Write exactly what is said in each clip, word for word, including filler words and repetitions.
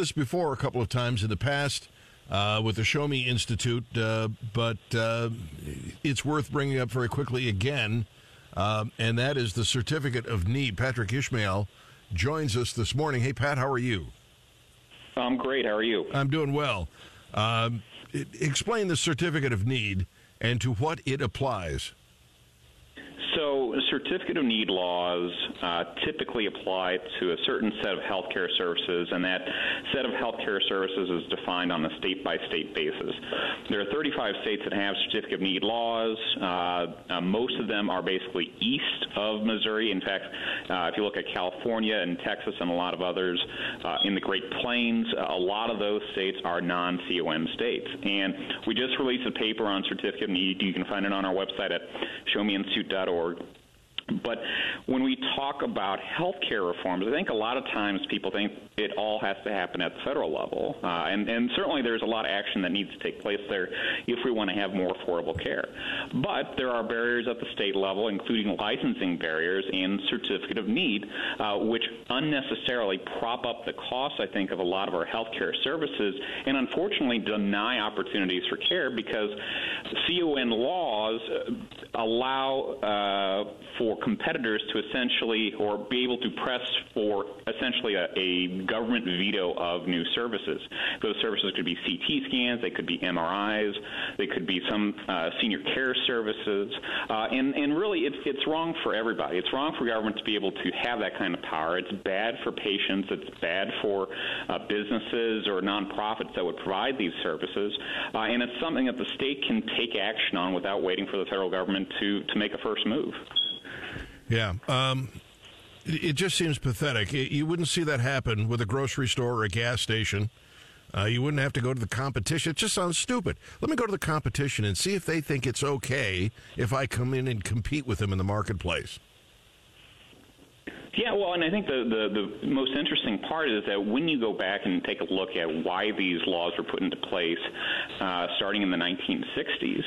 this before a couple of times in the past uh, with the Show Me Institute, uh, but uh, it's worth bringing up very quickly again, um, and that is the Certificate of Need. Patrick Ishmael joins us this morning. Hey, Pat, how are you? I'm great. How are you? I'm doing well. Um, explain the Certificate of Need and to what it applies. So Certificate of Need laws uh, typically apply to a certain set of health care services, and that set of health care services is defined on a state-by-state basis. There are thirty-five states that have Certificate of Need laws. Uh, uh, most of them are basically east of Missouri. In fact, uh, if you look at California and Texas and a lot of others uh, in the Great Plains, a lot of those states are non-C O N states. And we just released a paper on Certificate of Need. You can find it on our website at show me institute dot org. But when we talk about health care reforms, I think a lot of times people think it all has to happen at the federal level. Uh, and, and certainly there's a lot of action that needs to take place there if we want to have more affordable care. But there are barriers at the state level, including licensing barriers and Certificate of Need, uh, which unnecessarily prop up the cost, I think, of a lot of our health care services and unfortunately deny opportunities for care because C O N laws allow uh, for competitors to essentially or be able to press for essentially a, a government veto of new services. Those services could be C T scans, they could be M R Is, they could be some uh, senior care services, uh, and, and really it's, it's wrong for everybody. It's wrong for government to be able to have that kind of power. It's bad for patients, it's bad for uh, businesses or nonprofits that would provide these services, uh, and it's something that the state can take action on without waiting for the federal government to, to make a first move. Yeah, um, it just seems pathetic. You wouldn't see that happen with a grocery store or a gas station. Uh, you wouldn't have to go to the competition. It just sounds stupid. Let me go to the competition and see if they think it's okay if I come in and compete with them in the marketplace. Yeah, well, and I think the, the, the most interesting part is that when you go back and take a look at why these laws were put into place uh, starting in the nineteen sixties,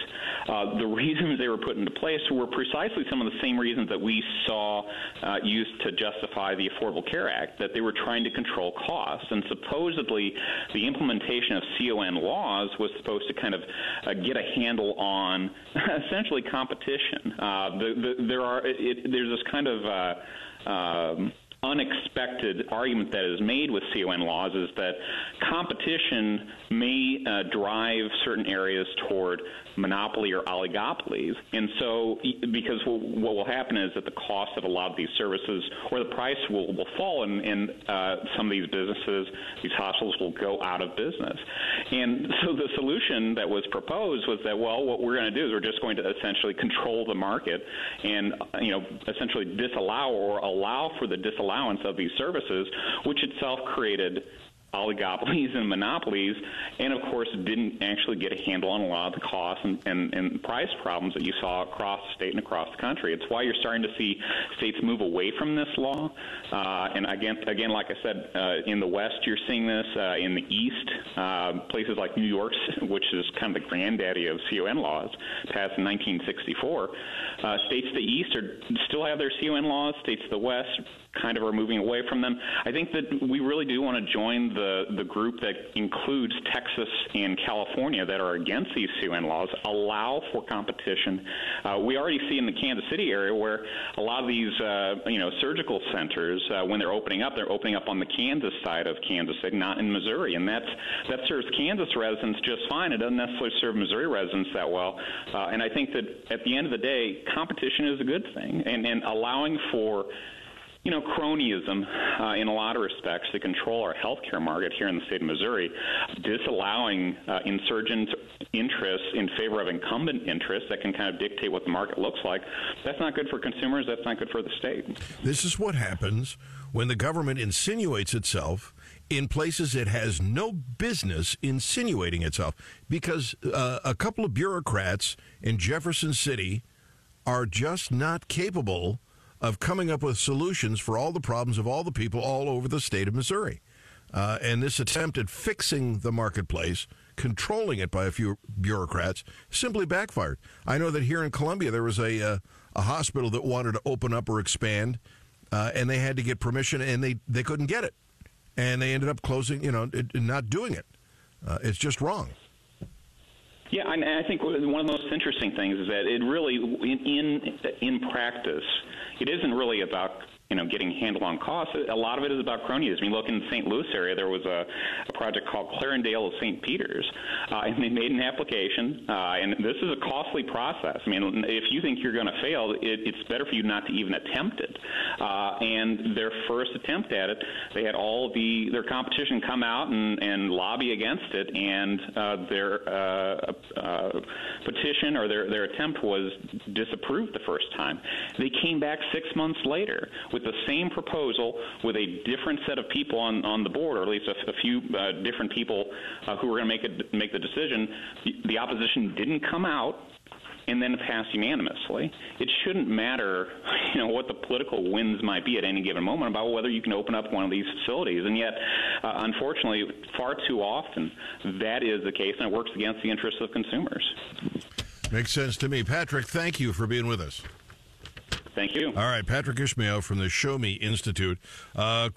uh, the reasons they were put into place were precisely some of the same reasons that we saw uh, used to justify the Affordable Care Act, that they were trying to control costs. And supposedly the implementation of C O N laws was supposed to kind of uh, get a handle on essentially competition. Uh, the, the, there are it, there's this kind of uh, Um, unexpected argument that is made with C O N laws is that competition may uh, drive certain areas toward monopoly or oligopolies. And so because what will happen is that the cost of a lot of these services or the price will, will fall and, and uh, some of these businesses, these hospitals will go out of business. And so the solution that was proposed was that, well, what we're going to do is we're just going to essentially control the market and, you know, essentially disallow or allow for the disallowance of these services, which itself created oligopolies and monopolies, and of course didn't actually get a handle on a lot of the costs and, and, and price problems that you saw across the state and across the country. It's why you're starting to see states move away from this law. Uh, and again, again, like I said, uh, in the West you're seeing this. Uh, in the East, uh, places like New York, which is kind of the granddaddy of C O N laws, passed in nineteen sixty-four. Uh, states to the East are, still have their C O N laws. States to the West kind of are moving away from them. I think that we really do want to join the The, the group that includes Texas and California that are against these C O N laws, allow for competition. Uh, we already see in the Kansas City area where a lot of these, uh, you know, surgical centers, uh, when they're opening up, they're opening up on the Kansas side of Kansas City, not in Missouri. And that's, that serves Kansas residents just fine. It doesn't necessarily serve Missouri residents that well. Uh, and I think that at the end of the day, competition is a good thing. And, and allowing for You know, cronyism uh, in a lot of respects to control our healthcare market here in the state of Missouri, disallowing uh, insurgent interests in favor of incumbent interests that can kind of dictate what the market looks like. That's not good for consumers. That's not good for the state. This is what happens when the government insinuates itself in places it has no business insinuating itself, because uh, a couple of bureaucrats in Jefferson City are just not capable of coming up with solutions for all the problems of all the people all over the state of Missouri. Uh, and this attempt at fixing the marketplace, controlling it by a few bureaucrats, simply backfired. I know that here in Columbia there was a, uh, a hospital that wanted to open up or expand, uh, and they had to get permission, and they, they couldn't get it. and they ended up closing, you know, it, not doing it. Uh, it's just wrong. Yeah, and I think one of the most interesting things is that it really, in in, in practice, it isn't really about, you know, getting a handle on costs. A lot of it is about cronyism. You look in the Saint Louis area, there was a, a project called Clarendale of Saint Peters, uh, and they made an application, uh, and this is a costly process. I mean, if you think you're going to fail, it, it's better for you not to even attempt it. Uh, and their first attempt at it, they had all the their competition come out and, and lobby against it, and uh, their uh, uh, petition or their, their attempt was disapproved the first time. They came back six months later with the same proposal with a different set of people on, on the board, or at least a, a few uh, different people uh, who were going to make it, make the decision. The, the opposition didn't come out, and then it passed unanimously. It shouldn't matter, you know, what the political winds might be at any given moment about whether you can open up one of these facilities. And yet, uh, unfortunately, far too often that is the case, and it works against the interests of consumers. Makes sense to me. Patrick, thank you for being with us. Thank you. All right, Patrick Ishmael from the Show Me Institute. Uh,